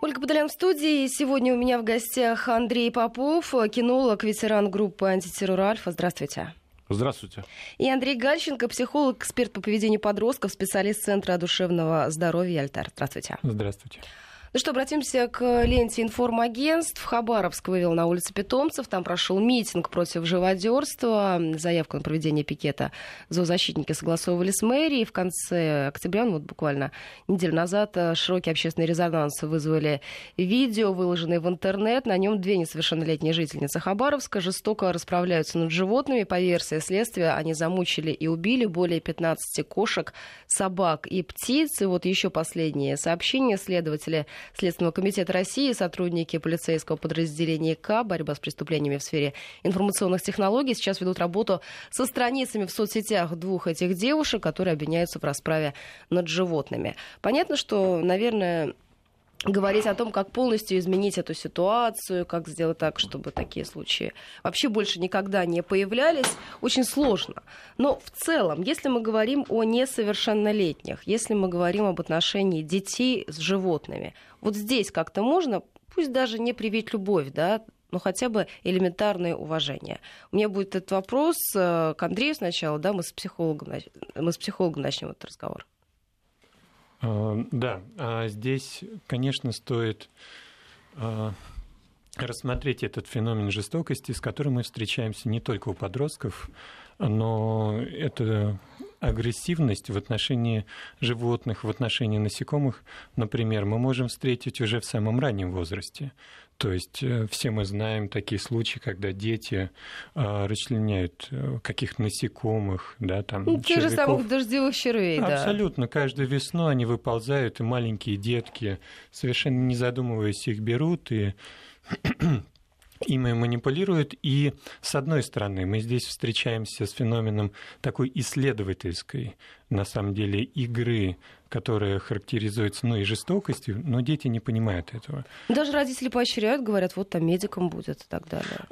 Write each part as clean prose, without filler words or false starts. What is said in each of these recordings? Ольга Паталян в студии. Сегодня у меня в гостях Андрей Попов, кинолог, ветеран группы «Антитеррор Альфа». Здравствуйте. Здравствуйте. И Андрей Гальченко, психолог, эксперт по поведению подростков, специалист Центра душевного здоровья «Альтар». Здравствуйте. Здравствуйте. Ну что, обратимся к ленте информагентств. Хабаровск вывел на улицы питомцев. Там прошел митинг против живодерства. Заявку на проведение пикета зоозащитники согласовывали с мэрией. В конце октября, ну вот буквально неделю назад, широкий общественный резонанс вызвали видео, выложенное в интернет. На нем две несовершеннолетние жительницы Хабаровска жестоко расправляются над животными. По версии следствия, они замучили и убили более 15 кошек, собак и птиц. И вот еще последнее сообщение. Следователи Следственного комитета России, сотрудники полицейского подразделения К, борьба с преступлениями в сфере информационных технологий, сейчас ведут работу со страницами в соцсетях двух этих девушек, которые обвиняются в расправе над животными. Понятно, что, наверное, говорить о том, как полностью изменить эту ситуацию, как сделать так, чтобы такие случаи вообще больше никогда не появлялись, очень сложно. Но в целом, если мы говорим о несовершеннолетних, если мы говорим об отношении детей с животными, вот здесь как-то можно, пусть даже не привить любовь, да, но хотя бы элементарное уважение. У меня будет этот вопрос к Андрею сначала, да, мы с психологом начнем этот разговор. Да, здесь, конечно, стоит рассмотреть этот феномен жестокости, с которым мы встречаемся не только у подростков, но это агрессивность в отношении животных, в отношении насекомых, например, мы можем встретить уже в самом раннем возрасте. То есть все мы знаем такие случаи, когда дети расчленяют каких-то насекомых, да, там, ну, тех же самых дождевых червей, да. Абсолютно. Каждую весну они выползают, и маленькие детки, совершенно не задумываясь, их берут и ими манипулируют. И, с одной стороны, мы здесь встречаемся с феноменом такой исследовательской, на самом деле, игры, которая характеризуется, ну, и жестокостью, но дети не понимают этого. Даже родители поощряют, говорят, вот там медиком будет и так далее.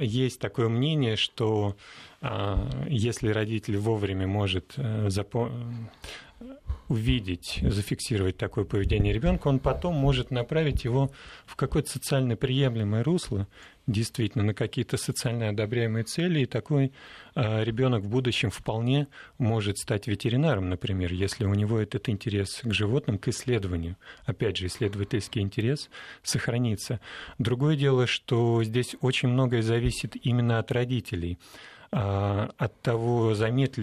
Есть такое мнение, что если родитель вовремя может увидеть, зафиксировать такое поведение ребенка, он потом может направить его в какое-то социально приемлемое русло, действительно, на какие-то социально одобряемые цели, и такой ребенок в будущем вполне может стать ветеринаром, например, если у него этот интерес к животным, к исследованию. Опять же, исследовательский интерес сохранится. Другое дело, что здесь очень многое зависит именно от родителей, от того, заметят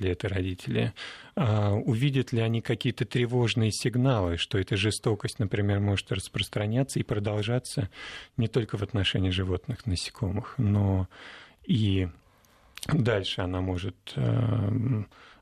ли это родители, увидят ли они какие-то тревожные сигналы, что эта жестокость, например, может распространяться и продолжаться не только в отношении животных, насекомых, но и дальше она может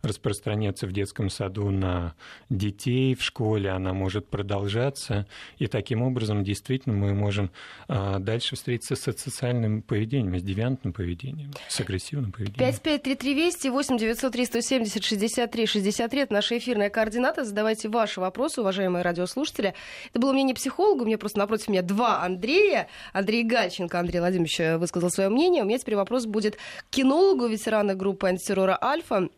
распространяться в детском саду на детей, в школе она может продолжаться, и таким образом действительно мы можем дальше встретиться с социальным поведением, с девиантным поведением, с агрессивным поведением. 5533-208-903-170-63-63 – это наша эфирная координата. Задавайте ваши вопросы, уважаемые радиослушатели. Это было мнение психолога, у меня просто напротив меня два Андрея. Андрей Гальченко, Андрей Владимирович высказал свое мнение. У меня теперь вопрос будет к кинологу, ветерану группы «Антитеррора Альфа»,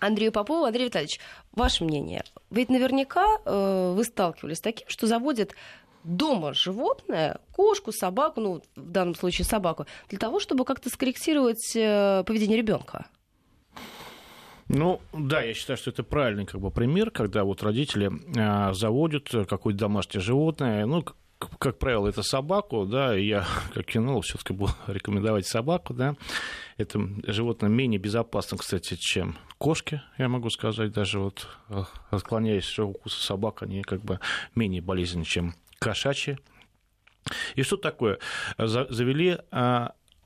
Андрею Попову. Андрей Витальевич, ваше мнение. Ведь наверняка вы сталкивались с таким, что заводят дома животное, кошку, собаку, ну, в данном случае собаку, для того, чтобы как-то скорректировать поведение ребенка. Ну, да, я считаю, что это правильный пример, когда вот родители заводят какое-то домашнее животное, ну, как правило, это собаку, да, я как кинолог все-таки буду рекомендовать собаку, да, это животное менее безопасно, кстати, чем кошки, я могу сказать, даже вот отклоняясь от укуса собак, они менее болезненны, чем кошачьи. И что такое? Завели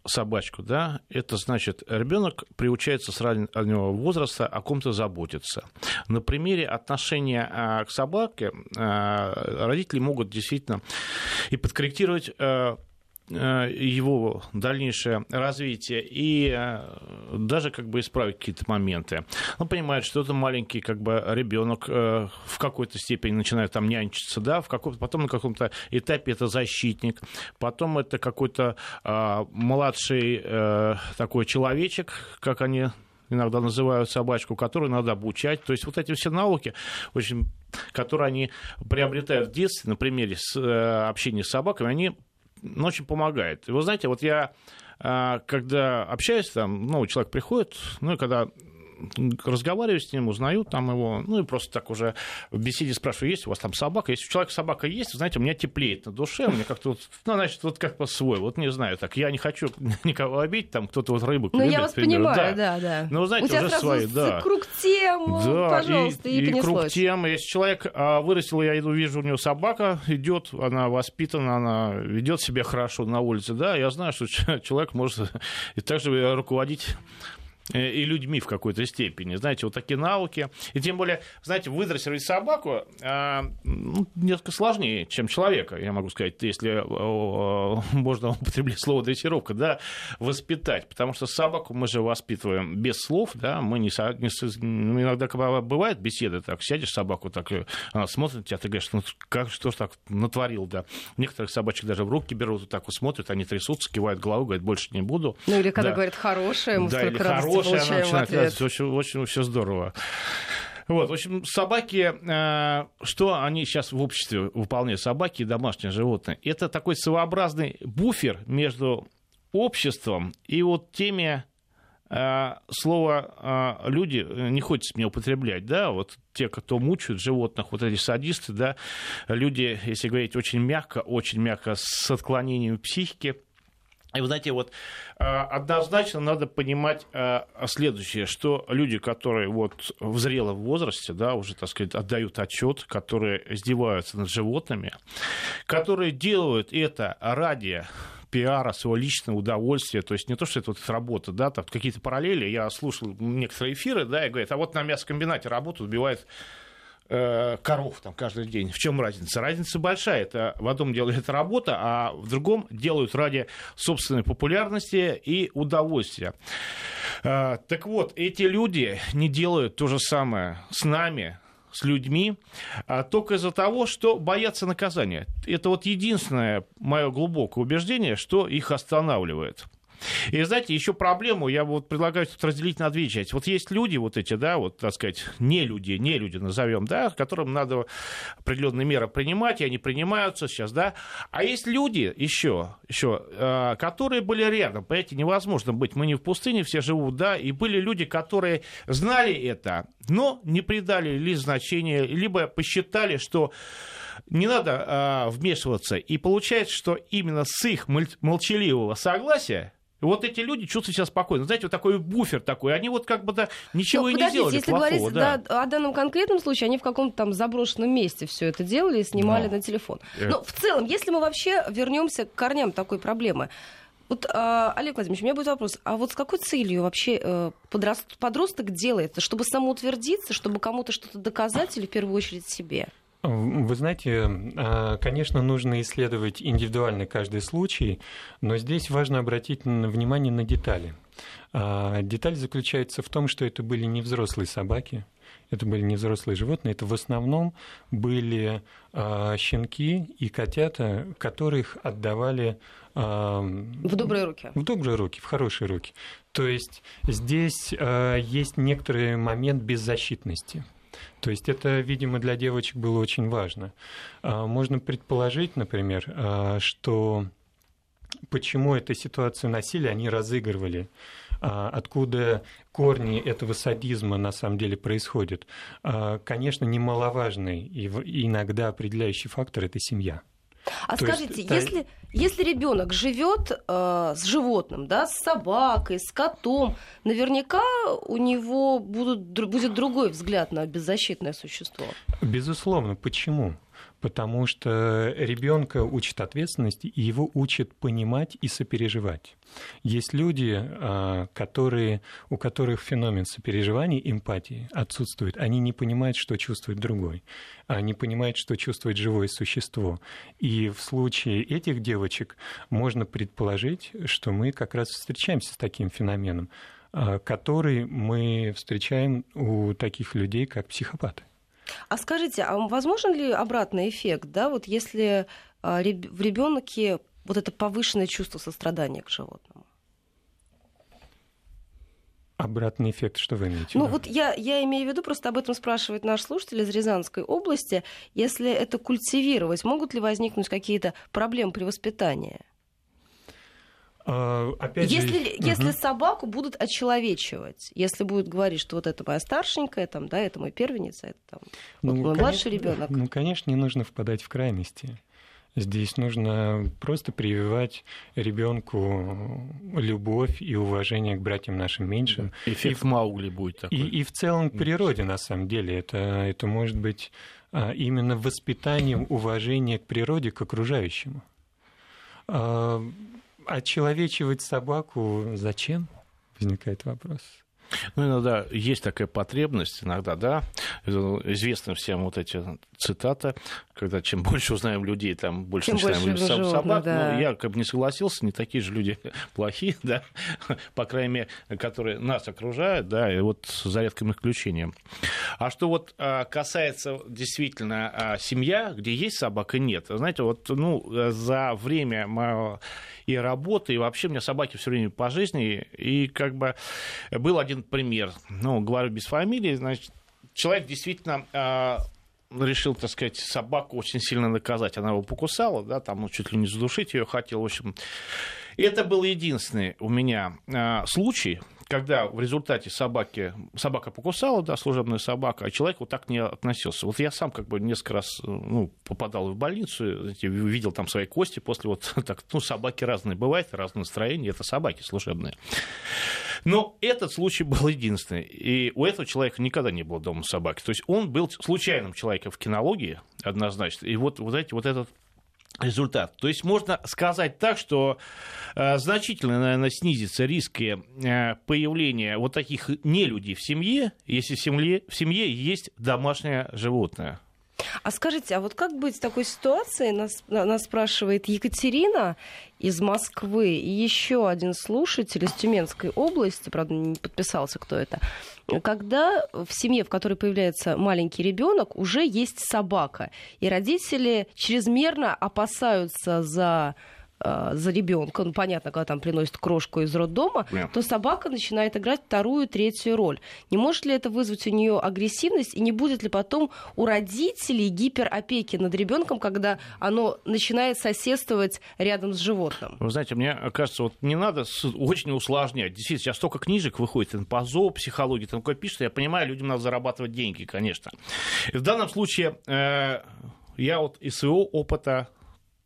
собачку, да, это значит, ребенок приучается с раннего возраста о ком-то заботиться. На примере отношения к собаке родители могут действительно и подкорректировать его дальнейшее развитие и даже исправить какие-то моменты. Он понимает, что это маленький ребенок в какой-то степени начинает там нянчиться, да, потом на каком-то этапе это защитник, потом это какой-то младший такой человечек, как они иногда называют собачку, которую надо обучать. То есть вот эти все навыки, очень, которые они приобретают в детстве, на примере общения с собаками, они очень помогают. И вы знаете, вот я, когда общаюсь, там новый человек приходит, ну и когда разговариваю с ним, узнаю там его, ну и просто так уже в беседе спрашиваю, есть у вас там собака? Если у человека собака есть, знаете, у меня теплеет на душе, у меня как-то вот, ну, значит, вот как-то свой, вот не знаю, так, я не хочу никого обидеть, там кто-то вот рыбу любит. Ну, я вас понимаю, да. Ну, знаете, у тебя уже сразу свои, да. Круг тем, да, пожалуйста, и понеслось. Круг тем, если человек вырастил, я иду, вижу, у него собака идет, она воспитана, она ведет себя хорошо на улице, да, я знаю, что человек может и также руководить и людьми в какой-то степени, знаете, вот такие навыки. И тем более, знаете, выдрессировать собаку несколько сложнее, чем человека, я могу сказать, если можно употреблять слово дрессировка, да, воспитать, потому что собаку мы же воспитываем без слов, да, мы не иногда бывает беседы, так, сядешь собаку, так, она смотрит на тебя, ты говоришь, ну, как, что ж так натворил, да. Некоторых собачек даже в руки берут, вот так вот смотрят, они трясутся, кивают голову, говорят, больше не буду. Ну, или когда говорят «хорошее», мы столько радости получаем в ответ. Очень все здорово. Вот, в общем, собаки, что они сейчас в обществе выполняют, собаки и домашние животные, это такой своеобразный буфер между обществом и вот теми, слово «люди» не хочется мне употреблять, да, вот те, кто мучают животных, вот эти садисты, да, люди, если говорить очень мягко, с отклонением психики. И вы знаете, вот однозначно надо понимать следующее, что люди, которые вот в зрелом возрасте, да, уже, так сказать, отдают отчет, которые издеваются над животными, которые делают это ради пиара, своего личного удовольствия, то есть не то, что это вот работа, да, там какие-то параллели, я слушал некоторые эфиры, да, и говорят, а вот на мясокомбинате работу убивает коров там каждый день. В чем разница? Разница большая. Это в одном деле это работа, а в другом делают ради собственной популярности и удовольствия. Так вот, эти люди не делают то же самое с нами, с людьми, только из-за того, что боятся наказания. Это вот единственное мое глубокое убеждение, что их останавливает. И, знаете, еще проблему я вот предлагаю тут разделить на две части. Вот есть люди, вот эти, да, вот, так сказать, не люди назовем, да, которым надо определенные меры принимать, и они принимаются сейчас, да. А есть люди еще, которые были рядом, понимаете, невозможно быть, мы не в пустыне, все живут, да, и были люди, которые знали это, но не придали ли значения, либо посчитали, что не надо вмешиваться, и получается, что именно с их молчаливого согласия вот эти люди чувствуют себя спокойно. Знаете, вот такой буфер такой. Они вот как бы да, ничего и не сделали плохого. Если говорить о данном конкретном случае, они в каком-то там заброшенном месте все это делали и снимали на телефон. Но в целом, если мы вообще вернемся к корням такой проблемы. Вот, Олег Владимирович, у меня будет вопрос. А вот с какой целью вообще подросток делает? Чтобы самоутвердиться, чтобы кому-то что-то доказать или в первую очередь себе? Вы знаете, конечно, нужно исследовать индивидуально каждый случай, но здесь важно обратить внимание на детали. Деталь заключается в том, что это были не взрослые собаки, это были не взрослые животные, это в основном были щенки и котята, которых отдавали в добрые руки. В добрые руки, в хорошие руки. То есть здесь есть некоторый момент беззащитности. То есть это, видимо, для девочек было очень важно. Можно предположить, например, что почему эту ситуацию насилия они разыгрывали, откуда корни этого садизма на самом деле происходят. Конечно, немаловажный и иногда определяющий фактор – это семья. А то скажите, если ребенок живет с животным, да, с собакой, с котом, наверняка у него будет другой взгляд на беззащитное существо. Безусловно. Почему? Потому что ребенка учат ответственности, и его учат понимать и сопереживать. Есть люди, у которых феномен сопереживания, эмпатии отсутствует. Они не понимают, что чувствует другой, не понимают, что чувствует живое существо. И в случае этих девочек можно предположить, что мы как раз встречаемся с таким феноменом, который мы встречаем у таких людей, как психопаты. А скажите, а возможен ли обратный эффект, да, вот если в ребенке вот это повышенное чувство сострадания к животному? Обратный эффект, что вы имеете? Ну, вот я имею в виду, просто об этом спрашивает наш слушатель из Рязанской области. Если это культивировать, могут ли возникнуть какие-то проблемы при воспитании? Опять если собаку будут очеловечивать, если будут говорить, что вот это моя старшенькая, там, да, это мой первенец, а это там, ну, вот мой младший ребенок. Ну, конечно, не нужно впадать в крайности. Здесь нужно просто прививать ребенку любовь и уважение к братьям нашим меньшим. Эффект Маугли будет такой. И в целом к природе, на самом деле. Это может быть именно воспитанием уважения к природе, к окружающему. Отчеловечивать собаку зачем? Возникает вопрос. Ну, иногда есть такая потребность, иногда, да, известны всем вот эти цитаты, когда чем больше узнаем людей, там больше тем начинаем больше животных, собак. Да. Ну, я как бы не согласился, не такие же люди плохие, да, по крайней мере, которые нас окружают, да, и вот за редким исключением. А что вот касается действительно семья, где есть собака, нет. Знаете, вот, ну, за время моего и работы, и вообще у меня собаки все время по жизни, и как бы был один пример, ну, говорю без фамилии, значит, человек действительно решил, так сказать, собаку очень сильно наказать, она его покусала, да, там, ну, чуть ли не задушить ее хотел, в общем. И это был единственный у меня случай, когда в результате собака покусала, да, служебная собака, а человек вот так не относился. Вот я сам как бы несколько раз, ну, попадал в больницу, видел там свои кости после вот так, ну, собаки разные бывают, разное настроение, это собаки служебные. Но этот случай был единственный, и у этого человека никогда не было дома собаки. То есть он был случайным человеком в кинологии, однозначно, и вот, знаете, вот этот результат. То есть можно сказать так, что значительно, наверное, снизится риски появления вот таких нелюдей в семье, если в семье есть домашнее животное. А скажите, а вот как быть в такой ситуации? Нас спрашивает Екатерина из Москвы и еще один слушатель из Тюменской области, правда, не подписался, кто это. Когда в семье, в которой появляется маленький ребенок, уже есть собака, и родители чрезмерно опасаются за ребенка, ну, понятно, когда там приносит крошку из роддома, то собака начинает играть вторую, третью роль. Не может ли это вызвать у нее агрессивность, и не будет ли потом у родителей гиперопеки над ребенком, когда оно начинает соседствовать рядом с животным? Вы знаете, мне кажется, вот не надо очень усложнять. Действительно, сейчас столько книжек выходит по зоопсихологии, там такое пишется, я понимаю, людям надо зарабатывать деньги, конечно. И в данном случае я вот из своего опыта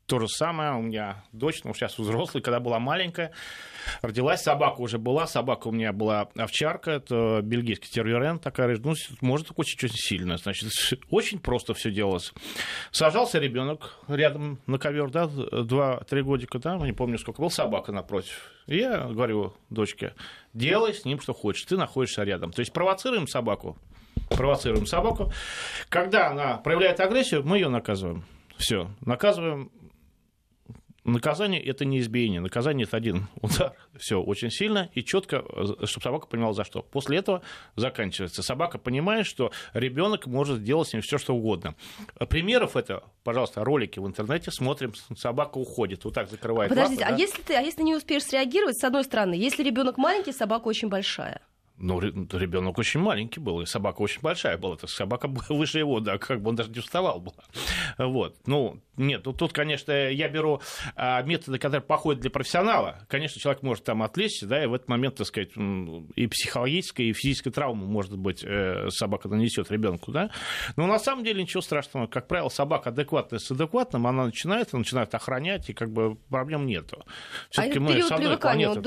то же самое, у меня дочь, ну, сейчас взрослая, когда была маленькая, родилась, собака уже была, собака у меня была овчарка, это бельгийский терьерен, такая, ну, может, очень-очень сильно, значит, очень просто все делалось. Сажался ребенок рядом на ковер, да, 2-3 годика, да, не помню, сколько был, собака напротив. Я говорю дочке, делай с ним, что хочешь, ты находишься рядом. То есть провоцируем собаку. Когда она проявляет агрессию, мы ее наказываем. Все, наказываем. Наказание – это не избиение. Наказание – это один удар. Все очень сильно и четко, чтобы собака понимала, за что. После этого заканчивается. Собака понимает, что ребенок может делать с ним все, что угодно. Примеров это, пожалуйста, ролики в интернете смотрим. Собака уходит, вот так закрывает. Подождите, лапы, да? а если ты не успеешь среагировать, с одной стороны, если ребенок маленький, собака очень большая. Ну, ребенок очень маленький был, и собака очень большая была. Собака выше его, да, как бы он даже не уставал был. Вот. Ну, нет, ну, тут, конечно, я беру методы, которые походят для профессионала. Конечно, человек может там отлезть, да, и в этот момент, так сказать, и психологическая, и физическая травма, может быть, собака нанесет ребенку, да. Но на самом деле ничего страшного. Как правило, собака адекватная с адекватным, она начинает охранять, и как бы проблем нету. Всё-таки мы с одной планеты.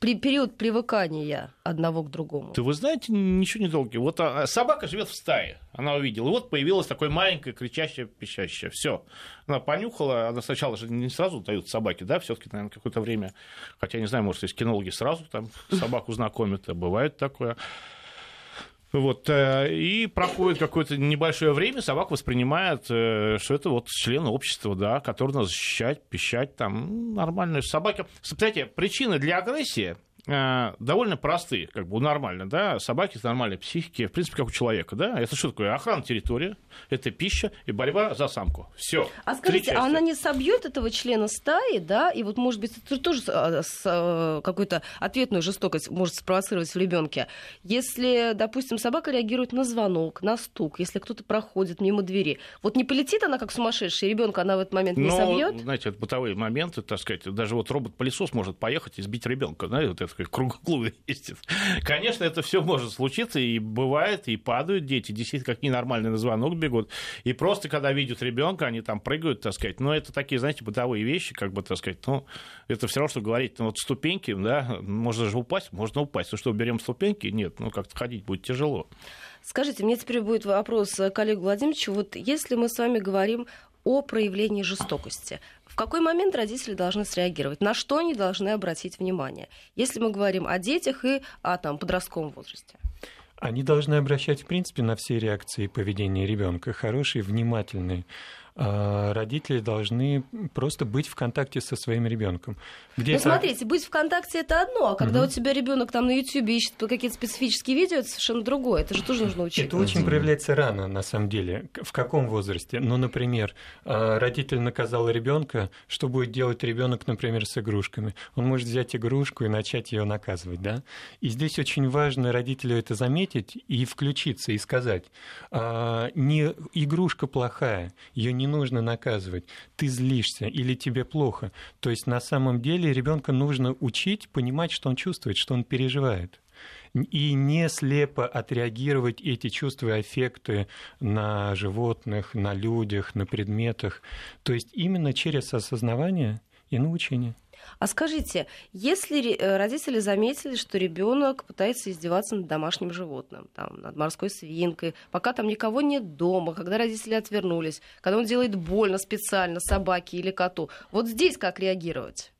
Период привыкания одного к другому. Вы знаете, ничего не долгий. Вот собака живет в стае, она увидела. И вот появилась такая маленькая, кричащая, пищащая. Все. Она понюхала, она сначала же не сразу дают собаке, да, все-таки, наверное, какое-то время. Хотя, не знаю, может, есть кинологи сразу там собаку знакомят, бывает такое. Вот, и проходит какое-то небольшое время, собака воспринимает, что это вот член общества, да, который надо защищать, пищать, там, нормальная собака. Кстати, причины для агрессии довольно простые, как бы нормально, да, собаки с нормальной психикой, в принципе, как у человека, да, это что такое? Охрана территории, это пища и борьба за самку, все. А скажите, а она не собьет этого члена стаи, да, и вот, может быть, это тоже какую-то ответную жестокость может спровоцировать в ребенке, если, допустим, собака реагирует на звонок, на стук, если кто-то проходит мимо двери, вот не полетит она как сумасшедшая, ребенка она в этот момент не собьет? Ну, знаете, бытовые моменты, так сказать, даже вот робот-пылесос может поехать и сбить ребенка, знаете, вот это круглый ездит. Конечно, это все может случиться, и бывает, и падают дети, действительно, как ненормальные на звонок бегут, и просто, когда видят ребенка, они там прыгают, так сказать, но это такие, знаете, бытовые вещи, как бы, так сказать, ну, это все равно, что говорить, ну, вот ступеньки, да, можно же упасть, можно упасть, ну, что, берем ступеньки? Нет, ну, как-то ходить будет тяжело. Скажите, мне теперь будет вопрос к Олегу Владимировичу, вот если мы с вами говорим о проявлении жестокости, в какой момент родители должны среагировать? На что они должны обратить внимание? Если мы говорим о детях и о там, подростковом возрасте. Они должны обращать, в принципе, на все реакции поведения ребенка. Хорошие, внимательные. Родители должны просто быть в контакте со своим ребенком. Ну, смотрите, быть в контакте — это одно, а когда у тебя ребенок там на YouTube ищет какие-то специфические видео, это совершенно другое. Это же тоже нужно учитывать. Это очень проявляется рано, на самом деле. В каком возрасте? Ну, например, родитель наказал ребенка, что будет делать ребенок, например, с игрушками? Он может взять игрушку и начать ее наказывать, да? И здесь очень важно родителю это заметить и включиться, и сказать: не игрушка плохая, ее не нужно наказывать, ты злишься или тебе плохо. То есть на самом деле ребенка нужно учить понимать, что он чувствует, что он переживает. И не слепо отреагировать эти чувства и аффекты на животных, на людях, на предметах. То есть именно через осознавание и научение. А скажите, если родители заметили, что ребенок пытается издеваться над домашним животным, там, над морской свинкой, пока там никого нет дома, когда родители отвернулись, когда он делает больно специально собаке или коту, вот здесь как реагировать?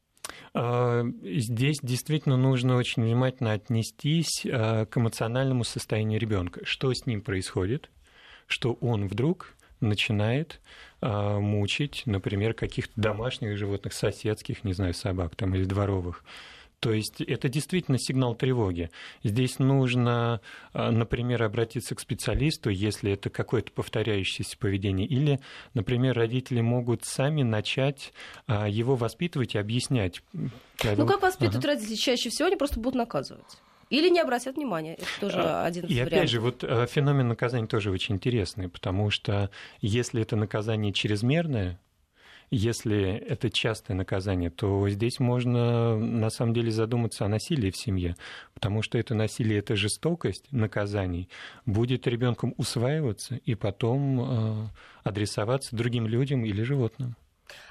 Здесь действительно нужно очень внимательно отнестись к эмоциональному состоянию ребенка. Что с ним происходит, что он вдруг начинает мучить, например, каких-то домашних животных, соседских, не знаю, собак там, или дворовых. То есть это действительно сигнал тревоги. Здесь нужно, например, обратиться к специалисту, если это какое-то повторяющееся поведение. Или, например, родители могут сами начать его воспитывать и объяснять. Ну как воспитывают родители? Чаще всего они просто будут наказывать. Или не обратят внимания, это тоже один из вариантов. И опять же, вот феномен наказания тоже очень интересный, потому что если это наказание чрезмерное, если это частое наказание, то здесь можно на самом деле задуматься о насилии в семье, потому что это насилие, это жестокость наказаний будет ребенком усваиваться и потом адресоваться другим людям или животным.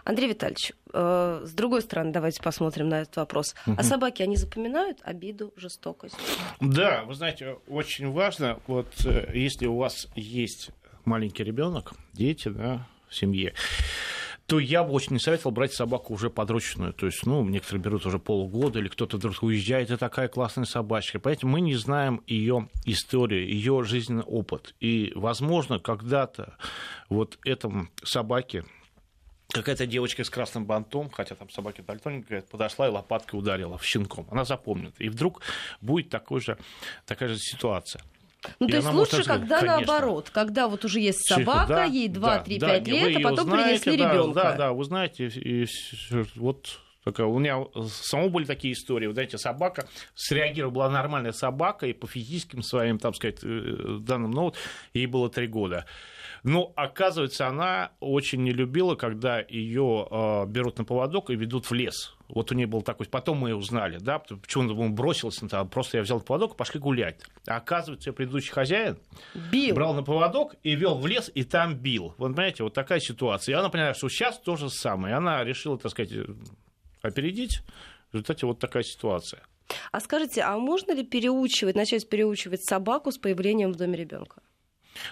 Андрей Витальевич, с другой стороны, давайте посмотрим на этот вопрос. А собаки, они запоминают обиду, жестокость? Да, вы знаете, очень важно, вот если у вас есть маленький ребенок, дети, да, в семье, то я бы очень не советовал брать собаку уже подручную. То есть, ну, некоторые берут уже полгода, или кто-то вдруг уезжает, и такая классная собачка. Понимаете, мы не знаем ее историю, ее жизненный опыт. И, возможно, когда-то вот этому собаке какая-то девочка с красным бантом, хотя там собаки дальтоники, говорят, подошла и лопаткой ударила в щенком. Она запомнит. И вдруг будет такая же ситуация. Ну, и то есть лучше, когда наоборот, когда вот уже есть собака, да, ей 2-3-5 лет, а потом принесли ребенка. Да, вы знаете, и вот... У меня самого были такие истории. Вы знаете, собака среагировала, была нормальная собака, и по физическим своим, там сказать, данным, ну, вот, ей было 3 года. Но, оказывается, она очень не любила, когда ее берут на поводок и ведут в лес. Вот у нее был такой... Потом мы ее узнали, да, почему-то он бросился, просто я взял на поводок и пошли гулять. А оказывается, ее предыдущий хозяин бил. Брал на поводок и вел в лес, и там бил. Вы понимаете, вот такая ситуация. И она поняла, что сейчас то же самое. Она решила, так сказать... опередить. В результате вот такая ситуация. А скажите, а можно ли начать переучивать собаку с появлением в доме ребенка?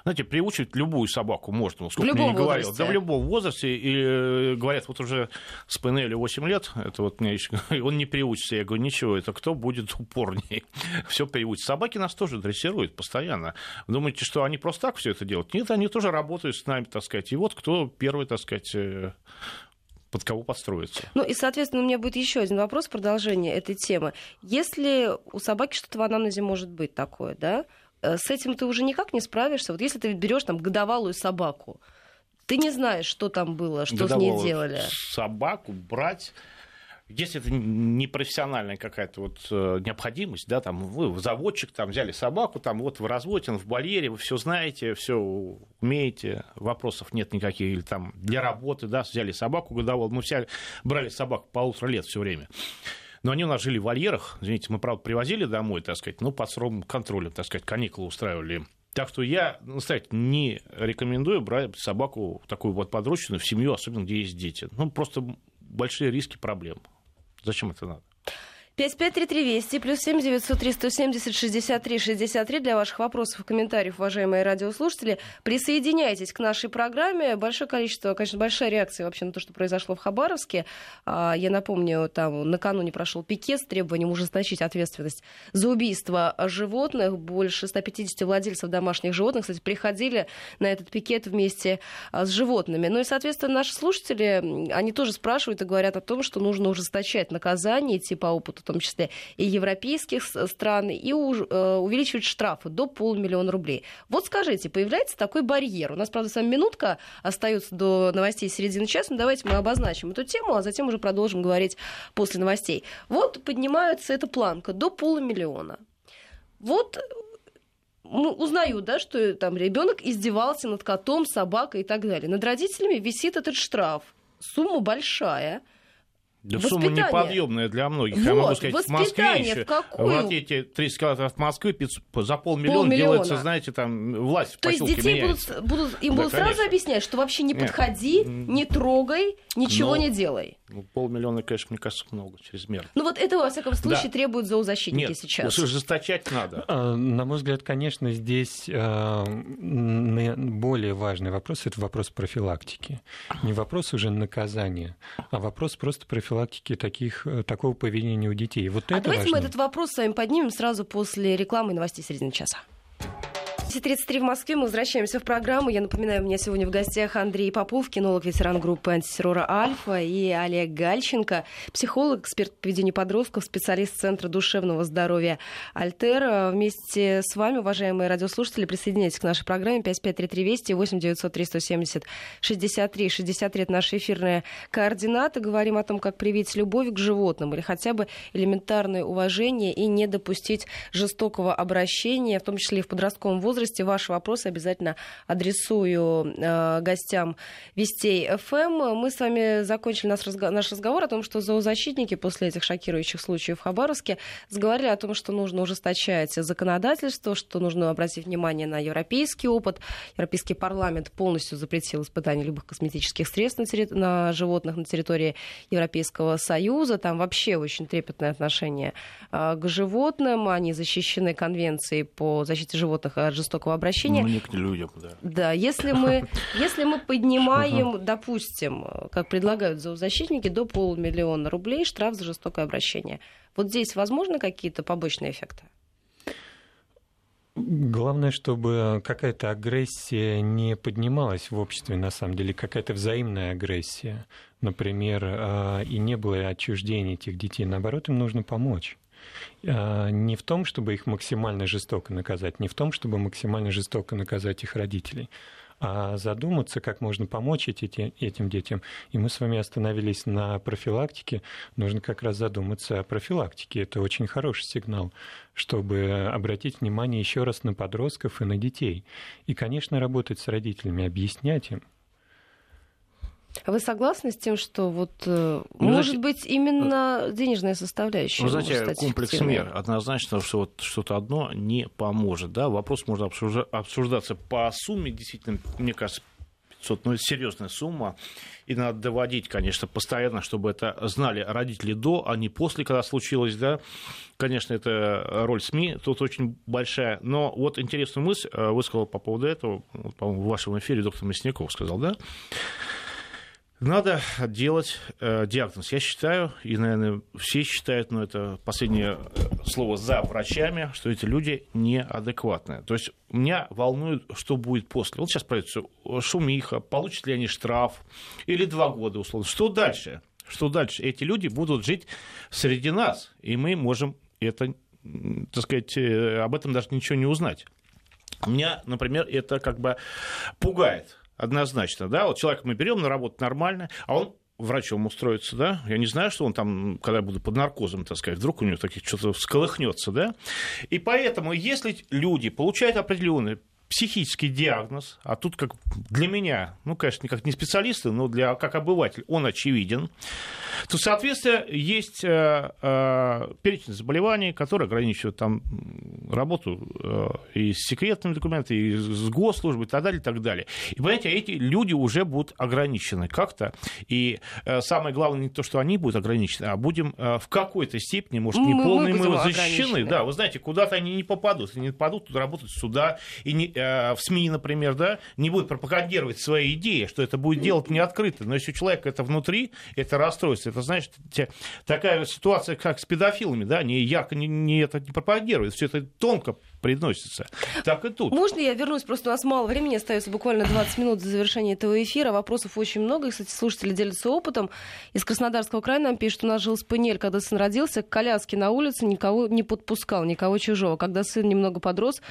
Знаете, приучить любую собаку можно, сколько мне не говорил. Да, в любом возрасте. И говорят, вот уже с Пенелью 8 лет, это вот мне еще, он не приучится. Я говорю, ничего, это кто будет упорнее? Все приучится. Собаки нас тоже дрессируют постоянно. Думаете, что они просто так все это делают? Нет, они тоже работают с нами, так сказать. И вот кто первый, так сказать... под кого подстроиться. Ну и, соответственно, у меня будет еще один вопрос, продолжение этой темы. Если у собаки что-то в анамнезе может быть такое, да, с этим ты уже никак не справишься. Вот если ты берешь там годовалую собаку, ты не знаешь, что там было, что годовалую с ней делали. Собаку брать, если это не профессиональная какая-то вот необходимость, да, там вы заводчик, там взяли собаку, там вот вы разводен в вольере, вы все знаете, все умеете, вопросов нет никаких, или там для работы, да, взяли собаку годовалую, мы взяли, брали собаку полутора лет все время. Но они у нас жили в вольерах, извините, мы, правда, привозили домой, так сказать, но под строгим контролем, так сказать, каникулы устраивали. Так что я, кстати, не рекомендую брать собаку такую вот подручную в семью, особенно где есть дети. Ну, просто большие риски, проблем. Зачем это надо? 553320 +7 903 170 63 63 для ваших вопросов и комментариев, уважаемые радиослушатели. Присоединяйтесь к нашей программе. Большое количество, конечно, большая реакция вообще на то, что произошло в Хабаровске. Я напомню, там накануне прошел пикет с требованием ужесточить ответственность за убийство животных. Больше 150 владельцев домашних животных, кстати, приходили на этот пикет вместе с животными. Ну и, соответственно, наши слушатели, они тоже спрашивают и говорят о том, что нужно ужесточать наказание, идти по опыту, в том числе и европейских стран, и увеличивать штрафы до 500 000 рублей. Вот скажите, появляется такой барьер? У нас, правда, с вами минутка остается до новостей середины часа, но давайте мы обозначим эту тему, а затем уже продолжим говорить после новостей. Вот поднимается эта планка до 500 000. Вот узнаю, да, что там ребенок издевался над котом, собакой и так далее. Над родителями висит этот штраф. Сумма большая. Да, сумма неподъемная для многих. Вот, я могу сказать, в Москве еще, вот эти 30 километров от Москвы за полмиллиона делается, знаете, там власть в поселке меняется. То есть детей будут сразу объяснять, что вообще не подходи, не трогай, ничего не делай. Ну, 500 000, конечно, мне кажется, много, чрезмерно. Ну вот это, во всяком случае, требуют зоозащитники сейчас. Нет, ужесточать надо. На мой взгляд, конечно, здесь более важный вопрос – это вопрос профилактики. Не вопрос уже наказания, а вопрос просто профилактики. Такого поведения у детей. Вот это давайте важно. Мы этот вопрос с вами поднимем сразу после рекламы и новостей середины часа. 10:33 в Москве. Мы возвращаемся в программу. Я напоминаю, у меня сегодня в гостях Андрей Попов, кинолог, ветеран группы «Антитеррора Альфа», и Олег Гальченко, психолог, эксперт по поведению подростков, специалист Центра душевного здоровья «Альтар». Вместе с вами, уважаемые радиослушатели, присоединяйтесь к нашей программе 553320 8 903 170 63 63. Это наши эфирные координаты. Говорим о том, как привить любовь к животным или хотя бы элементарное уважение и не допустить жестокого обращения, в том числе и в подростковом возрасте. Ваши вопросы обязательно адресую гостям Вестей ФМ. Мы с вами закончили наш разговор о том, что зоозащитники после этих шокирующих случаев в Хабаровске заговорили о том, что нужно ужесточать законодательство, что нужно обратить внимание на европейский опыт. Европейский парламент полностью запретил испытания любых косметических средств на животных на территории Европейского Союза. Там вообще очень трепетное отношение к животным. Они защищены Конвенцией по защите животных от жестокого обращения. Ну, не к людям, да. Да, если мы поднимаем, допустим, как предлагают зоозащитники, до 500 000 рублей штраф за жестокое обращение. Вот здесь возможны какие-то побочные эффекты? Главное, чтобы какая-то агрессия не поднималась в обществе, на самом деле, какая-то взаимная агрессия, например, и не было отчуждения этих детей. Наоборот, им нужно помочь. Не в том, чтобы их максимально жестоко наказать, не в том, чтобы максимально жестоко наказать их родителей, а задуматься, как можно помочь этим детям. И мы с вами остановились на профилактике. Нужно как раз задуматься о профилактике. Это очень хороший сигнал, чтобы обратить внимание еще раз на подростков и на детей. И, конечно, работать с родителями, объяснять им. А вы согласны с тем, что вот, может быть, именно денежная составляющая? Ну, знаете, комплекс мер. Однозначно, что вот что-то одно не поможет. Да? Вопрос может обсуждаться по сумме. Действительно, мне кажется, 500, ну, это серьезная сумма. И надо доводить, конечно, постоянно, чтобы это знали родители до, а не после, когда случилось. Да? Конечно, это роль СМИ тут очень большая. Но вот интересную мысль высказал по поводу этого, по-моему, в вашем эфире доктор Мясников сказал, да? Надо делать диагноз. Я считаю, и, наверное, все считают, но это последнее слово за врачами, что эти люди неадекватные. То есть меня волнует, что будет после. Вот сейчас появится шумиха, получат ли они штраф или 2 года условно. Что дальше? Что дальше? Эти люди будут жить среди нас, и мы можем это, так сказать, об этом даже ничего не узнать. Меня, например, это как бы пугает. Однозначно, да, вот человека мы берем на работу нормально, а он врачом устроится, да, я не знаю, что он там, когда я буду под наркозом, так сказать, вдруг у него таких что-то всколыхнется, да, и поэтому, если люди получают определенный психический диагноз, а тут как для меня, ну, конечно, как не специалисты, но для, как обыватель, он очевиден, то, соответственно, есть перечень заболеваний, которые ограничивают там работу и с секретными документами, и с госслужбой, и так далее, и так далее. И, понимаете, эти люди уже будут ограничены как-то, и самое главное не то, что они будут ограничены, а будем в какой-то степени, может, не полной мере защищены. Да, вы знаете, куда-то они не попадут, туда работают суда, и не в СМИ, например, да, не будут пропагандировать свои идеи, что это будет делать не открыто. Но если у человека это внутри, это расстройство, это значит, такая ситуация, как с педофилами, да, они ярко не пропагандируют, все это тонко приносится. Так и тут. Можно я вернусь? Просто у нас мало времени, остается буквально 20 минут до завершения этого эфира. Вопросов очень много. И, кстати, слушатели делятся опытом. Из Краснодарского края нам пишут, у нас жил спынель, когда сын родился, к коляске на улице никого не подпускал, никого чужого. Когда сын немного подрос,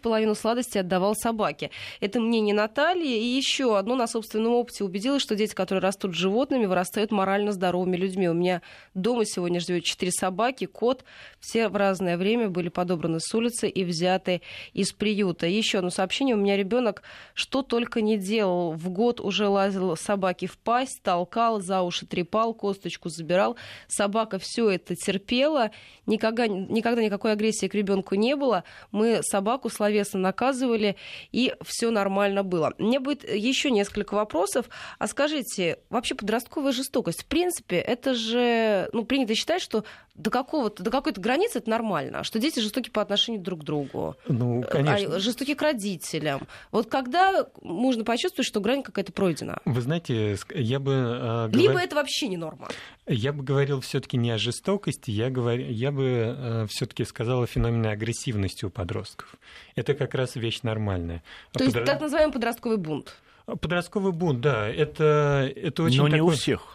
половину сладости отдавал собаке. Это мнение Натальи. И еще одно: на собственном опыте убедилась, что дети, которые растут животными, вырастают морально здоровыми людьми. У меня дома сегодня живет 4 собаки, кот. Все в разное время были подобраны с улицы и взяты из приюта. Еще одно сообщение. У меня ребенок что только не делал. В год уже лазил собаке в пасть, толкал, за уши трепал, косточку забирал. Собака все это терпела. Никогда никакой агрессии к ребенку не было. Мы собаку словесно наказывали, и все нормально было. У меня будет еще несколько вопросов. А скажите, вообще подростковая жестокость, в принципе, это же, принято считать, что до какой-то границы это нормально, что дети жестоки по отношению друг к другу, конечно. Жестоки к родителям. Вот когда можно почувствовать, что грань какая-то пройдена? Вы знаете, я бы... Либо это вообще не норма. Я бы говорил все-таки не о жестокости, я бы все-таки сказал о феномене агрессивности у подростков. Это как раз вещь нормальная. То есть так называемый подростковый бунт? Подростковый бунт, да. Это очень... Но не у всех.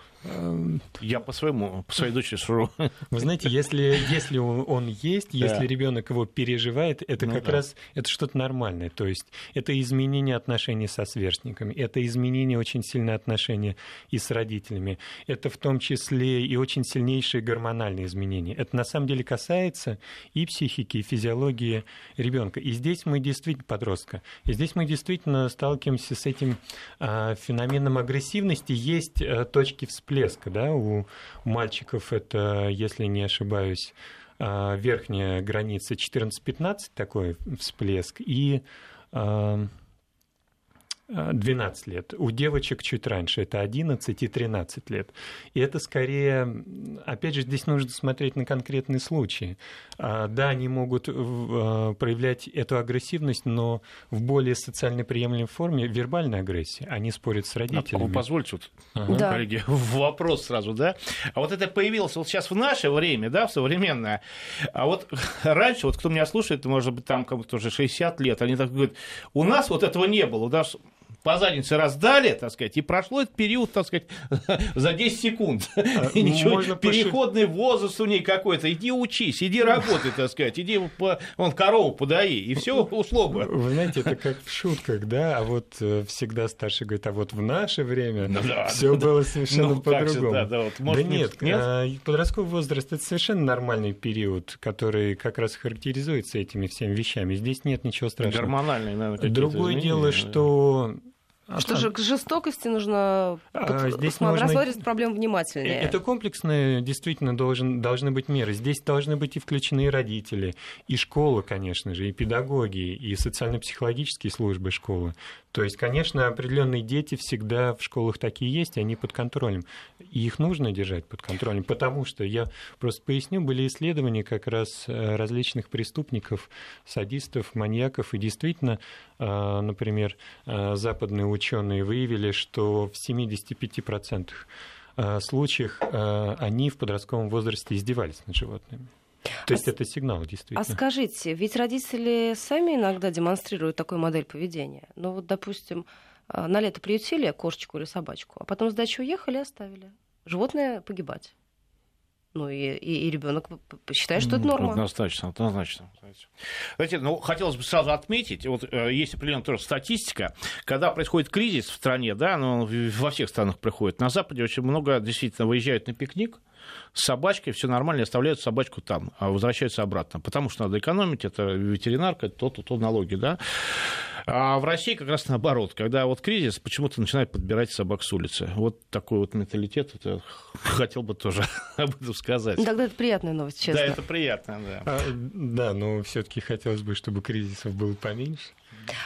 Я по своей дочери сужу. Вы знаете, если он есть, если ребенок его переживает, это как раз это что-то нормальное. То есть это изменение отношений со сверстниками, это изменение очень сильное отношения и с родителями, это в том числе и очень сильнейшие гормональные изменения. Это на самом деле касается и психики, и физиологии ребенка. И здесь мы действительно подростка. И здесь мы действительно сталкиваемся с этим феноменом агрессивности. Есть точки всплеска. Да, у мальчиков это, если не ошибаюсь, верхняя граница 14-15, такой всплеск, и 12 лет. У девочек чуть раньше, это 11 и 13 лет. И это скорее, опять же, здесь нужно смотреть на конкретные случаи. Да, они могут проявлять эту агрессивность, но в более социально приемлемой форме вербальной агрессии. Они спорят с родителями. Вы позвольте, коллеги, вопрос сразу, да? А вот это появилось вот сейчас в наше время, да, в современное. А вот раньше, вот кто меня слушает, может быть, там кому-то уже 60 лет, они так говорят, у нас вот этого не было, даже по заднице раздали, так сказать, и прошло этот период, так сказать, за 10 секунд. Ничего, переходный возраст у ней какой-то. Иди учись, иди работай, так сказать, иди корову подаи, и все ушло бы. Вы знаете, это как в шутках, да, а вот всегда старший говорит, а вот в наше время все было совершенно по-другому. Да нет, подростковый возраст – это совершенно нормальный период, который как раз характеризуется этими всеми вещами. Здесь нет ничего страшного. Гормональные, наверное, другое дело, что... Что же, к жестокости нужно рассматривать проблему внимательнее. Это комплексно, действительно, должны быть меры. Здесь должны быть и включены и родители, и школа, конечно же, и педагоги, и социально-психологические службы школы. То есть, конечно, определенные дети всегда в школах такие есть, и они под контролем. И их нужно держать под контролем, потому что, я просто поясню, были исследования как раз различных преступников, садистов, маньяков, и действительно например, западные ученые выявили, что в 75% случаях они в подростковом возрасте издевались над животными. То есть это сигнал, действительно. А скажите, ведь родители сами иногда демонстрируют такую модель поведения. Ну вот, допустим, на лето приютили кошечку или собачку, а потом с дачи уехали и оставили. Животное погибать. Ну и ребенок считает, что это норма. Однозначно. Знаете, хотелось бы сразу отметить, вот есть определенная тоже статистика, когда происходит кризис в стране, да, ну, во всех странах происходит, на Западе очень много действительно выезжают на пикник, с собачкой все нормально, оставляют собачку там, а возвращаются обратно, потому что надо экономить, это ветеринарка, это то налоги, да. А в России как раз наоборот, когда вот кризис, почему-то начинают подбирать собак с улицы. Вот такой вот менталитет, это хотел бы тоже об этом сказать. Тогда это приятная новость, честно. Да, это приятно, да. Да, но все-таки хотелось бы, чтобы кризисов было поменьше.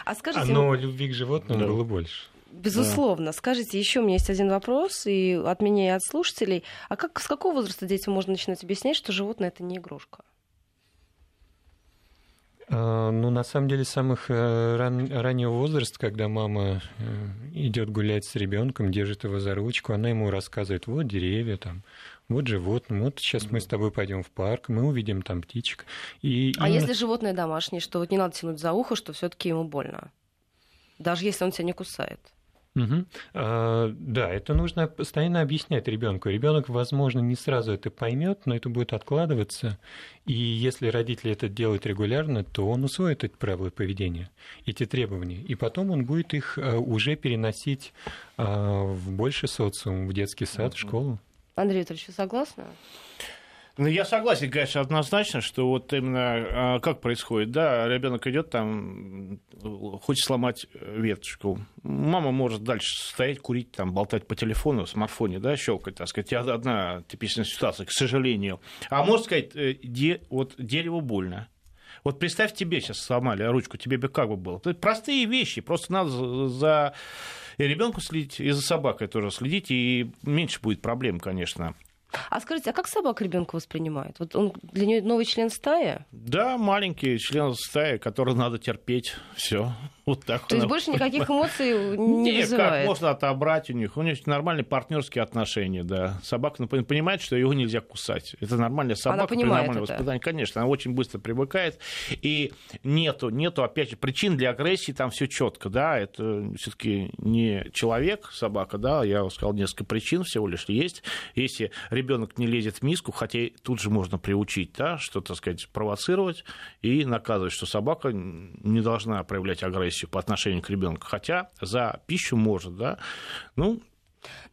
А скажите, но любви к животным было больше. Безусловно. Да. Скажите, еще у меня есть один вопрос и от меня, и от слушателей. А как, с какого возраста детям можно начинать объяснять, что животное – это не игрушка? Ну, на самом деле, с самых раннего возраста, когда мама идет гулять с ребенком, держит его за ручку, она ему рассказывает, вот деревья, там, вот животные, вот сейчас мы с тобой пойдем в парк, мы увидим там птичек. А если животное домашнее, что вот не надо тянуть за ухо, что все-таки ему больно, даже если он тебя не кусает? Да, это нужно постоянно объяснять ребенку. Ребенок, возможно, не сразу это поймет, но это будет откладываться. И если родители это делают регулярно, то он усвоит эти правила поведения, эти требования. И потом он будет их уже переносить в больше социум, в детский сад, в школу. Андрей Витальевич, вы согласны? Ну, я согласен, конечно, однозначно, что вот именно как происходит, да, ребенок идет там, хочет сломать веточку, мама может дальше стоять, курить, там, болтать по телефону, в смартфоне, да, щелкать, так сказать, одна типичная ситуация, к сожалению. А может сказать, вот дереву больно. Вот представь, тебе сейчас сломали ручку, тебе бы как бы было. Это простые вещи, просто надо за ребенком следить, и за собакой тоже следить, и меньше будет проблем, конечно. А скажите, а как собака ребенка воспринимает? Вот он для нее новый член стаи? Да, маленький член стаи, который надо терпеть. Все. Вот так. То есть больше никаких эмоций не вызывает? Нет, как можно отобрать у них? У них нормальные партнерские отношения, да. Собака понимает, что его нельзя кусать. Это нормальная собака. Она понимает при нормальном воспитании. Конечно, она очень быстро привыкает. И нету, опять же, причин для агрессии, там все четко, да. Это все-таки не человек, собака, да. Я сказал, несколько причин всего лишь есть. Если ребенок не лезет в миску, хотя тут же можно приучить, да, что, так сказать, провоцировать и наказывать, что собака не должна проявлять агрессию по отношению к ребенку, хотя за пищу может, да. Ну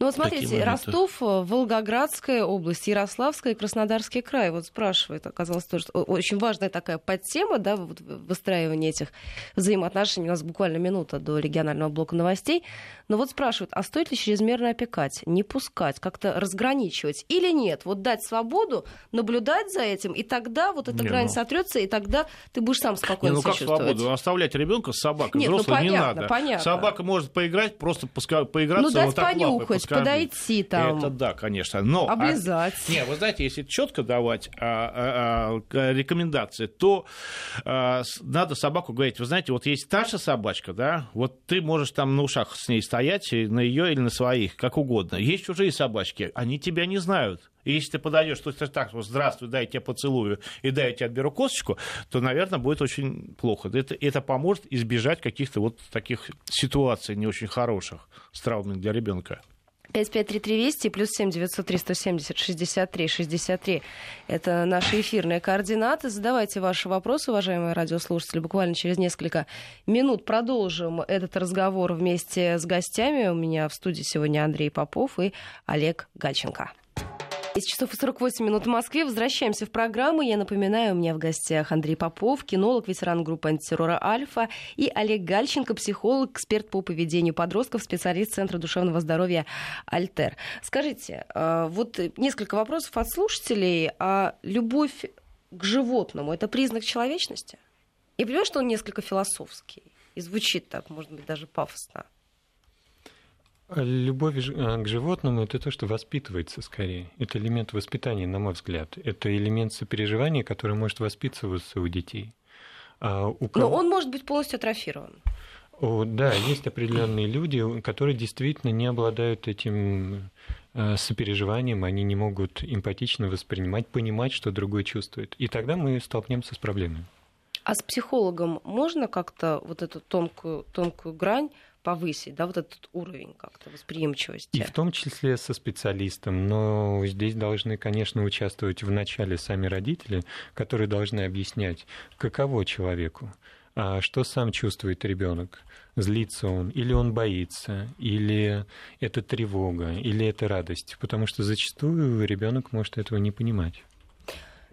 вот смотрите, Ростов, Волгоградская область, Ярославская и Краснодарский край. Вот спрашивает, оказалось, тоже очень важная такая подтема, да, вот выстраивание этих взаимоотношений. У нас буквально минута до регионального блока новостей. Но вот спрашивают, а стоит ли чрезмерно опекать, не пускать, как-то разграничивать или нет? Вот дать свободу, наблюдать за этим, и тогда вот эта грань сотрется, и тогда ты будешь сам спокойно себя чувствовать. Как свободу? Оставлять ребенка с собакой, взрослым не надо. Понятно. Собака может поиграть, просто поиграться, вот так лапой. Хоть подойти там. Это да, конечно. Но облизать. Не, вы знаете, если четко давать рекомендации, то надо собаку говорить: вы знаете, вот есть та же собачка, да, вот ты можешь там на ушах с ней стоять, на ее или на своих, как угодно. Есть чужие собачки, они тебя не знают. И если ты подойдешь, то ты так, вот, здравствуй, дай я тебя поцелую, и дай я тебе отберу косточку, то, наверное, будет очень плохо. Это поможет избежать каких-то вот таких ситуаций не очень хороших с травмами для ребенка. 553320 плюс 7-903-170-63-63. Это наши эфирные координаты. Задавайте ваши вопросы, уважаемые радиослушатели. Буквально через несколько минут продолжим этот разговор вместе с гостями. У меня в студии сегодня Андрей Попов и Олег Гальченко. 10 часов и 48 минут в Москве. Возвращаемся в программу. Я напоминаю, у меня в гостях Андрей Попов, кинолог, ветеран группы «Антитеррора Альфа», и Олег Гальченко, психолог, эксперт по поведению подростков, специалист Центра душевного здоровья «Альтар». Скажите, вот несколько вопросов от слушателей. А любовь к животному – это признак человечности? Я понимаю, что он несколько философский и звучит так, может быть, даже пафосно. Любовь к животному – это то, что воспитывается скорее. Это элемент воспитания, на мой взгляд. Это элемент сопереживания, который может воспитываться у детей. Но он может быть полностью атрофирован. Да, есть определенные люди, которые действительно не обладают этим сопереживанием, они не могут эмпатично воспринимать, понимать, что другой чувствует. И тогда мы столкнемся с проблемами. А с психологом можно как-то вот эту тонкую грань повысить, да, вот этот уровень как-то восприимчивости? И в том числе со специалистом, но здесь должны, конечно, участвовать вначале сами родители, которые должны объяснять, каково человеку. А что сам чувствует ребенок? Злится он, или он боится, или это тревога, или это радость? Потому что зачастую ребенок может этого не понимать.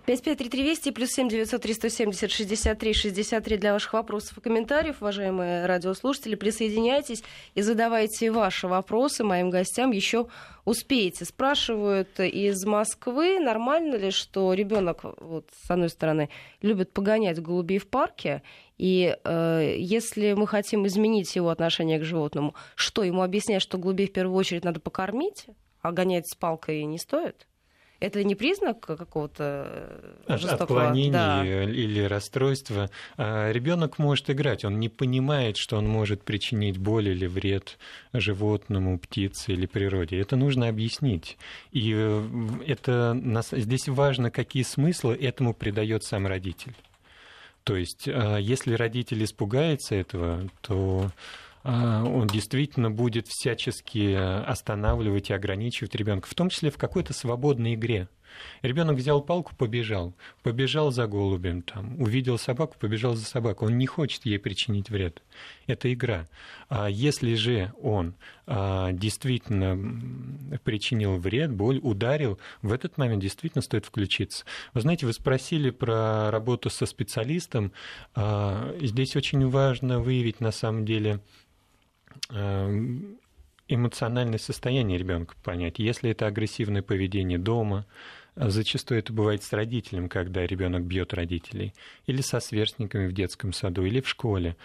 553320 плюс 7 900 370 63 63 для ваших вопросов и комментариев, уважаемые радиослушатели. Присоединяйтесь и задавайте ваши вопросы моим гостям, еще успеете. Спрашивают из Москвы, нормально ли, что ребенок, вот, с одной стороны, любит погонять голубей в парке, и если мы хотим изменить его отношение к животному, что, ему объяснять, что голубей в первую очередь надо покормить, а гонять с палкой не стоит? Это не признак какого-то жестокого отклонения, да, или расстройства. Ребенок может играть, он не понимает, что он может причинить боль или вред животному, птице или природе. Это нужно объяснить. И это здесь важно, какие смыслы этому придает сам родитель. То есть, если родитель испугается этого, то он действительно будет всячески останавливать и ограничивать ребенка, в том числе в какой-то свободной игре. Ребенок взял палку, побежал за голубем, там, увидел собаку, побежал за собакой. Он не хочет ей причинить вред. Это игра. А если же он действительно причинил вред, боль, ударил, в этот момент действительно стоит включиться. Вы знаете, вы спросили про работу со специалистом. Здесь очень важно выявить, на самом деле, эмоциональное состояние ребенка понять. Если это агрессивное поведение дома, зачастую это бывает с родителем, когда ребенок бьет родителей, или со сверстниками в детском саду, или в школе,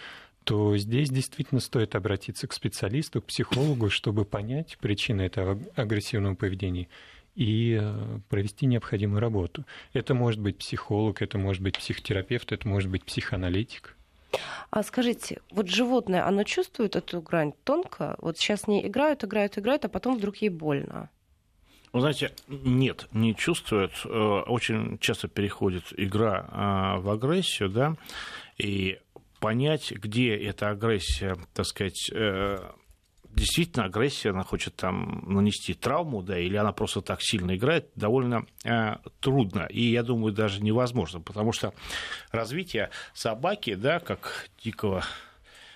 то здесь действительно стоит обратиться к специалисту, к психологу, чтобы понять причины этого агрессивного поведения и провести необходимую работу. Это может быть психолог, это может быть психотерапевт, это может быть психоаналитик. А скажите, вот животное, оно чувствует эту грань тонко? Вот сейчас с ней играют, а потом вдруг ей больно? Вы знаете, нет, не чувствует. Очень часто переходит игра в агрессию, да, и понять, где эта агрессия, так сказать, действительно агрессия, она хочет там нанести травму, да, или она просто так сильно играет, довольно трудно. И, я думаю, даже невозможно, потому что развитие собаки, да, как дикого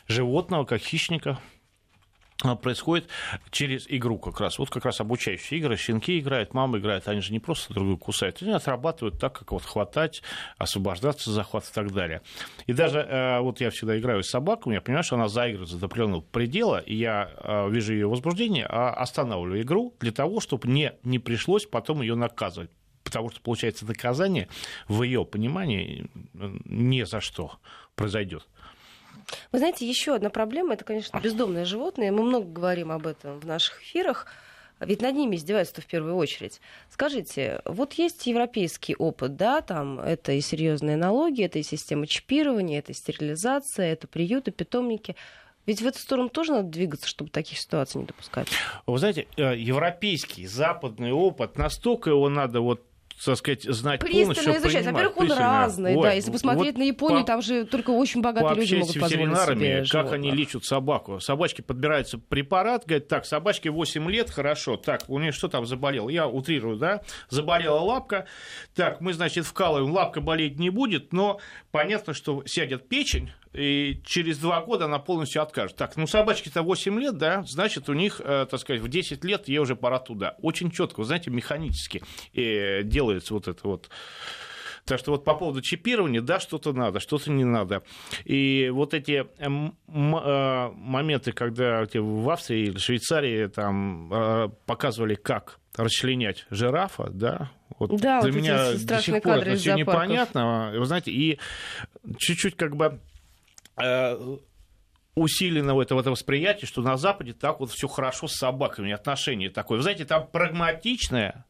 животного, как хищника, происходит через игру как раз. Вот как раз обучающие игры. Щенки играют, мамы играют. Они же не просто друг друга кусают. Они отрабатывают так, как вот хватать, освобождаться, захват и так далее. И даже вот я всегда играю с собаками, я понимаю, что она заигрывается до определенного предела, и я вижу ее возбуждение, а останавливаю игру для того, чтобы мне не пришлось потом ее наказывать. Потому что, получается, наказание в ее понимании ни за что произойдет. Вы знаете, еще одна проблема – это, конечно, бездомные животные. Мы много говорим об этом в наших эфирах, ведь над ними издеваются в первую очередь. Скажите, вот есть европейский опыт, да, там это и серьезные налоги, это и система чипирования, это и стерилизация, это приюты, питомники. Ведь в эту сторону тоже надо двигаться, чтобы таких ситуаций не допускать. Вы знаете, европейский, западный опыт, настолько его надо вот, так сказать, знать полностью, пристально изучать. Во-первых, он разный, да. Если посмотреть на Японию, там же только очень богатые люди могут позволить себе как животных. Они лечат собаку. Собачке подбирается препарат, говорит, так, собачке 8 лет, хорошо, так, у нее что там заболело? Я утрирую, да, заболела лапка, так, мы, значит, вкалываем, лапка болеть не будет, но понятно, что сядет печень, и через 2 года она полностью откажет. Так, ну собачке-то 8 лет, да, значит, у них, так сказать, в 10 лет ей уже пора туда. Очень четко, вы знаете, механически делается вот это вот. Так что вот по поводу чипирования, да, что-то надо, что-то не надо. И вот эти моменты, когда в Австрии или Швейцарии там показывали, как расчленять жирафа, да, вот да, для вот меня до сих пор это все непонятно. Вы знаете, и чуть-чуть как бы усилено это восприятие, что на Западе так вот все хорошо с собаками, отношение такое. Вы знаете, там прагматичное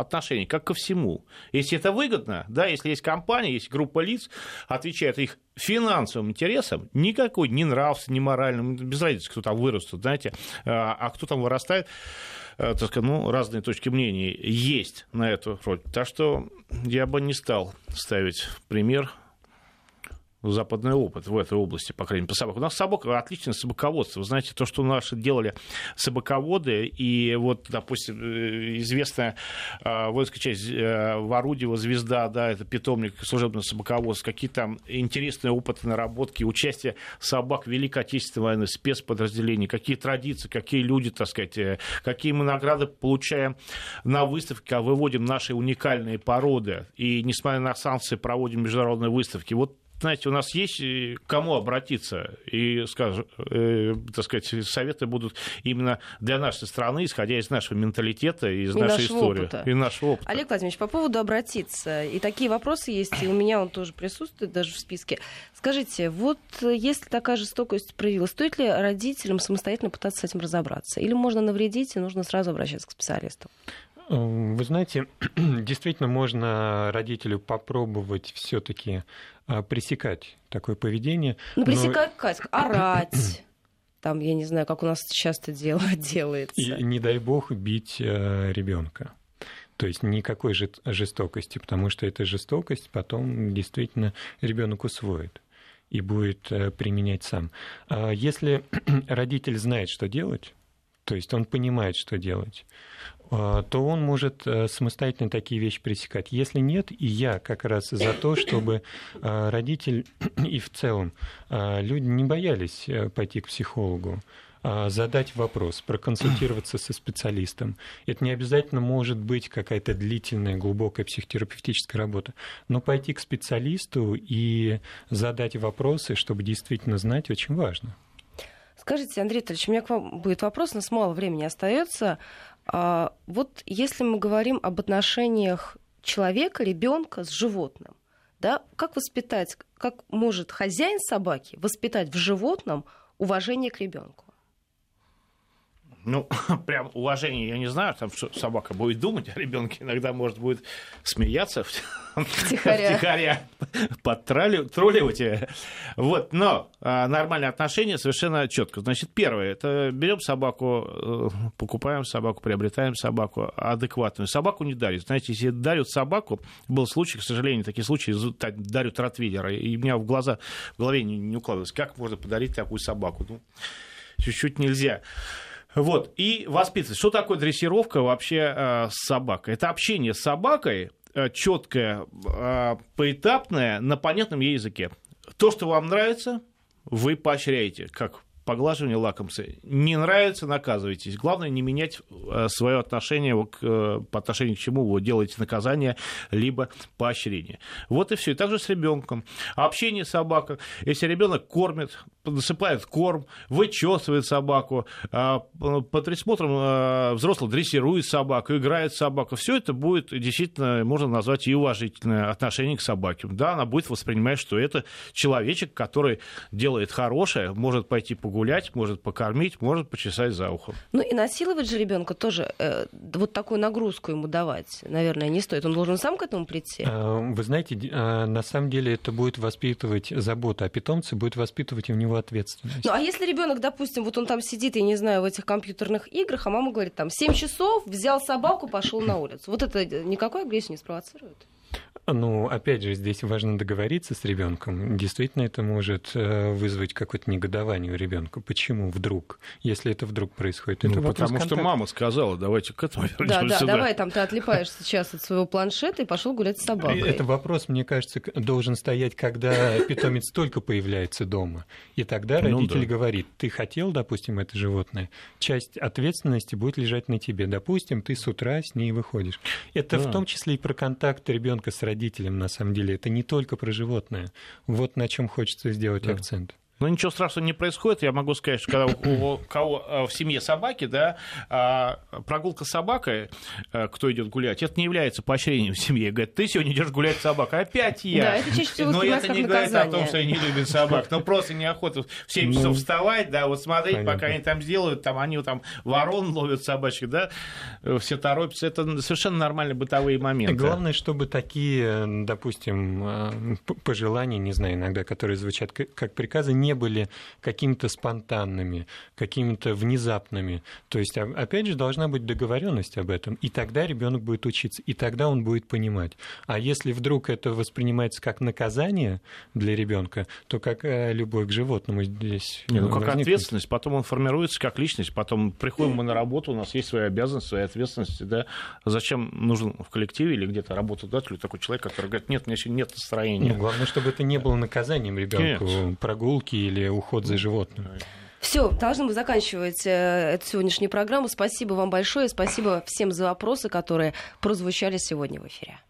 отношении, как ко всему. Если это выгодно, да, если есть компания, есть группа лиц, отвечает их финансовым интересам, никакой ни нравственным, ни моральным, без разницы, кто там вырастет, знаете, а кто там вырастает, так сказать, ну, разные точки мнения есть на эту роль. Так что я бы не стал ставить пример западный опыт в этой области, по крайней мере, по собакам. У нас собака отличное собаководство. Вы знаете, то, что наши делали собаководы, и вот, допустим, известная воинская часть Ворудева, «Звезда», да, это питомник служебного собаководства, какие там интересные опыты, наработки, участие собак в Великой Отечественной войне, спецподразделений, какие традиции, какие люди, так сказать, какие мы награды получаем на выставке, а выводим наши уникальные породы, и, несмотря на санкции, проводим международные выставки. Вот, знаете, у нас есть к кому обратиться, и, скажем, так сказать, советы будут именно для нашей страны, исходя из нашего менталитета, из нашей истории. Опыта. И нашего опыта. Олег Владимирович, по поводу обратиться. И такие вопросы есть, и у меня он тоже присутствует даже в списке. Скажите, вот если такая жестокость проявилась, стоит ли родителям самостоятельно пытаться с этим разобраться? Или можно навредить, и нужно сразу обращаться к специалисту? Вы знаете, действительно можно родителю попробовать все-таки пресекать такое поведение. Ну, пресекать, орать, там, я не знаю, как у нас часто дело делается. И, не дай бог, бить ребенка. То есть никакой жестокости, потому что эта жестокость потом действительно ребенок усвоит и будет применять сам. Если родитель знает, что делать, то есть он понимает, что делать, то он может самостоятельно такие вещи пресекать. Если нет, и я как раз за то, чтобы родитель и в целом люди не боялись пойти к психологу, задать вопрос, проконсультироваться со специалистом. Это не обязательно может быть какая-то длительная, глубокая психотерапевтическая работа, но пойти к специалисту и задать вопросы, чтобы действительно знать, очень важно. Скажите, Андрей Витальевич, у меня к вам будет вопрос, у нас мало времени остается. Вот если мы говорим об отношениях человека, ребенка с животным, да, как воспитать, как может хозяин собаки воспитать в животном уважение к ребенку? Ну, прям уважение, я не знаю, там что собака будет думать о ребенке, иногда может будет смеяться втихаря, подтролливать. Вот, но нормальные отношения совершенно четко. Значит, первое, это берем собаку, покупаем собаку, приобретаем собаку адекватную. Собаку не дарят. Знаете, если дарят собаку, был случай, к сожалению, такие случаи, дарят ротвейлера, и у меня в голове не укладывалось, как можно подарить такую собаку. Ну, чуть-чуть нельзя. Вот, и воспитывать. Что такое дрессировка вообще с собакой? Это общение с собакой четкое, поэтапное, на понятном ей языке. То, что вам нравится, вы поощряете, как поглаживание лакомцы. Не нравится, наказывайтесь. Главное, не менять свое отношение по отношению к чему вы делаете наказание, либо поощрение. Вот и все. И также с ребенком. Общение с собакой. Если ребенок кормит, насыпает корм, вычесывает собаку, под присмотром взрослых дрессирует собаку, играет собаку, все это будет действительно, можно назвать, и уважительное отношение к собаке. Да, она будет воспринимать, что это человечек, который делает хорошее, может пойти погулять, может покормить, может почесать за ухом. Ну и насиловать же ребенка тоже, вот такую нагрузку ему давать, наверное, не стоит. Он должен сам к этому прийти. Вы знаете, на самом деле это будет воспитывать заботу о питомце, будет воспитывать у него ответственность. Ну а если ребенок, допустим, вот он там сидит, я не знаю, в этих компьютерных играх, а мама говорит, там, 7 часов, взял собаку, пошел на улицу. Вот это никакой агрессии не спровоцирует? Ну, опять же, здесь важно договориться с ребенком. Действительно, это может вызвать какое-то негодование у ребенка. Почему вдруг? Если это вдруг происходит, это вопрос контакта. Потому что мама сказала, давайте к этому вернемся. Да, давай, там ты отлипаешь сейчас от своего планшета и пошел гулять с собакой. Это вопрос, мне кажется, должен стоять, когда питомец только появляется дома. И тогда родитель говорит, ты хотел, допустим, это животное, часть ответственности будет лежать на тебе. Допустим, ты с утра с ней выходишь. Это в том числе и про контакт ребенка с родителем, на самом деле, это не только про животное. Вот на чем хочется сделать акцент. Но ничего страшного не происходит. Я могу сказать, что когда у кого в семье собаки, да, прогулка с собакой, кто идет гулять, это не является поощрением в семье. Говорит, ты сегодня идешь гулять с собакой, опять я. Да, это чаще всего. Но это не говорит о том, что я не любит собак. Но просто неохота в 7 часов вставать, да, вот смотреть, понятно, пока они там сделают, там они там ворон ловят собачек, да, все торопятся. Это совершенно нормальные бытовые моменты. Главное, чтобы такие, допустим, пожелания, не знаю, иногда, которые звучат как приказы, не были какими-то спонтанными, какими-то внезапными. То есть, опять же, должна быть договоренность об этом. И тогда ребенок будет учиться, и тогда он будет понимать. А если вдруг это воспринимается как наказание для ребенка, то как любовь к животному здесь. Не, ну как возникнет ответственность, потом он формируется как личность, потом приходим мы на работу, у нас есть свои обязанности, свои ответственности. Да? Зачем нужен в коллективе или где-то работодателю такой человек, который говорит, нет, у меня сегодня нет настроения. Ну, главное, чтобы это не было наказанием ребенку, прогулки или уход за животным. Все, должны мы заканчивать эту сегодняшнюю программу. Спасибо вам большое, спасибо всем за вопросы, которые прозвучали сегодня в эфире.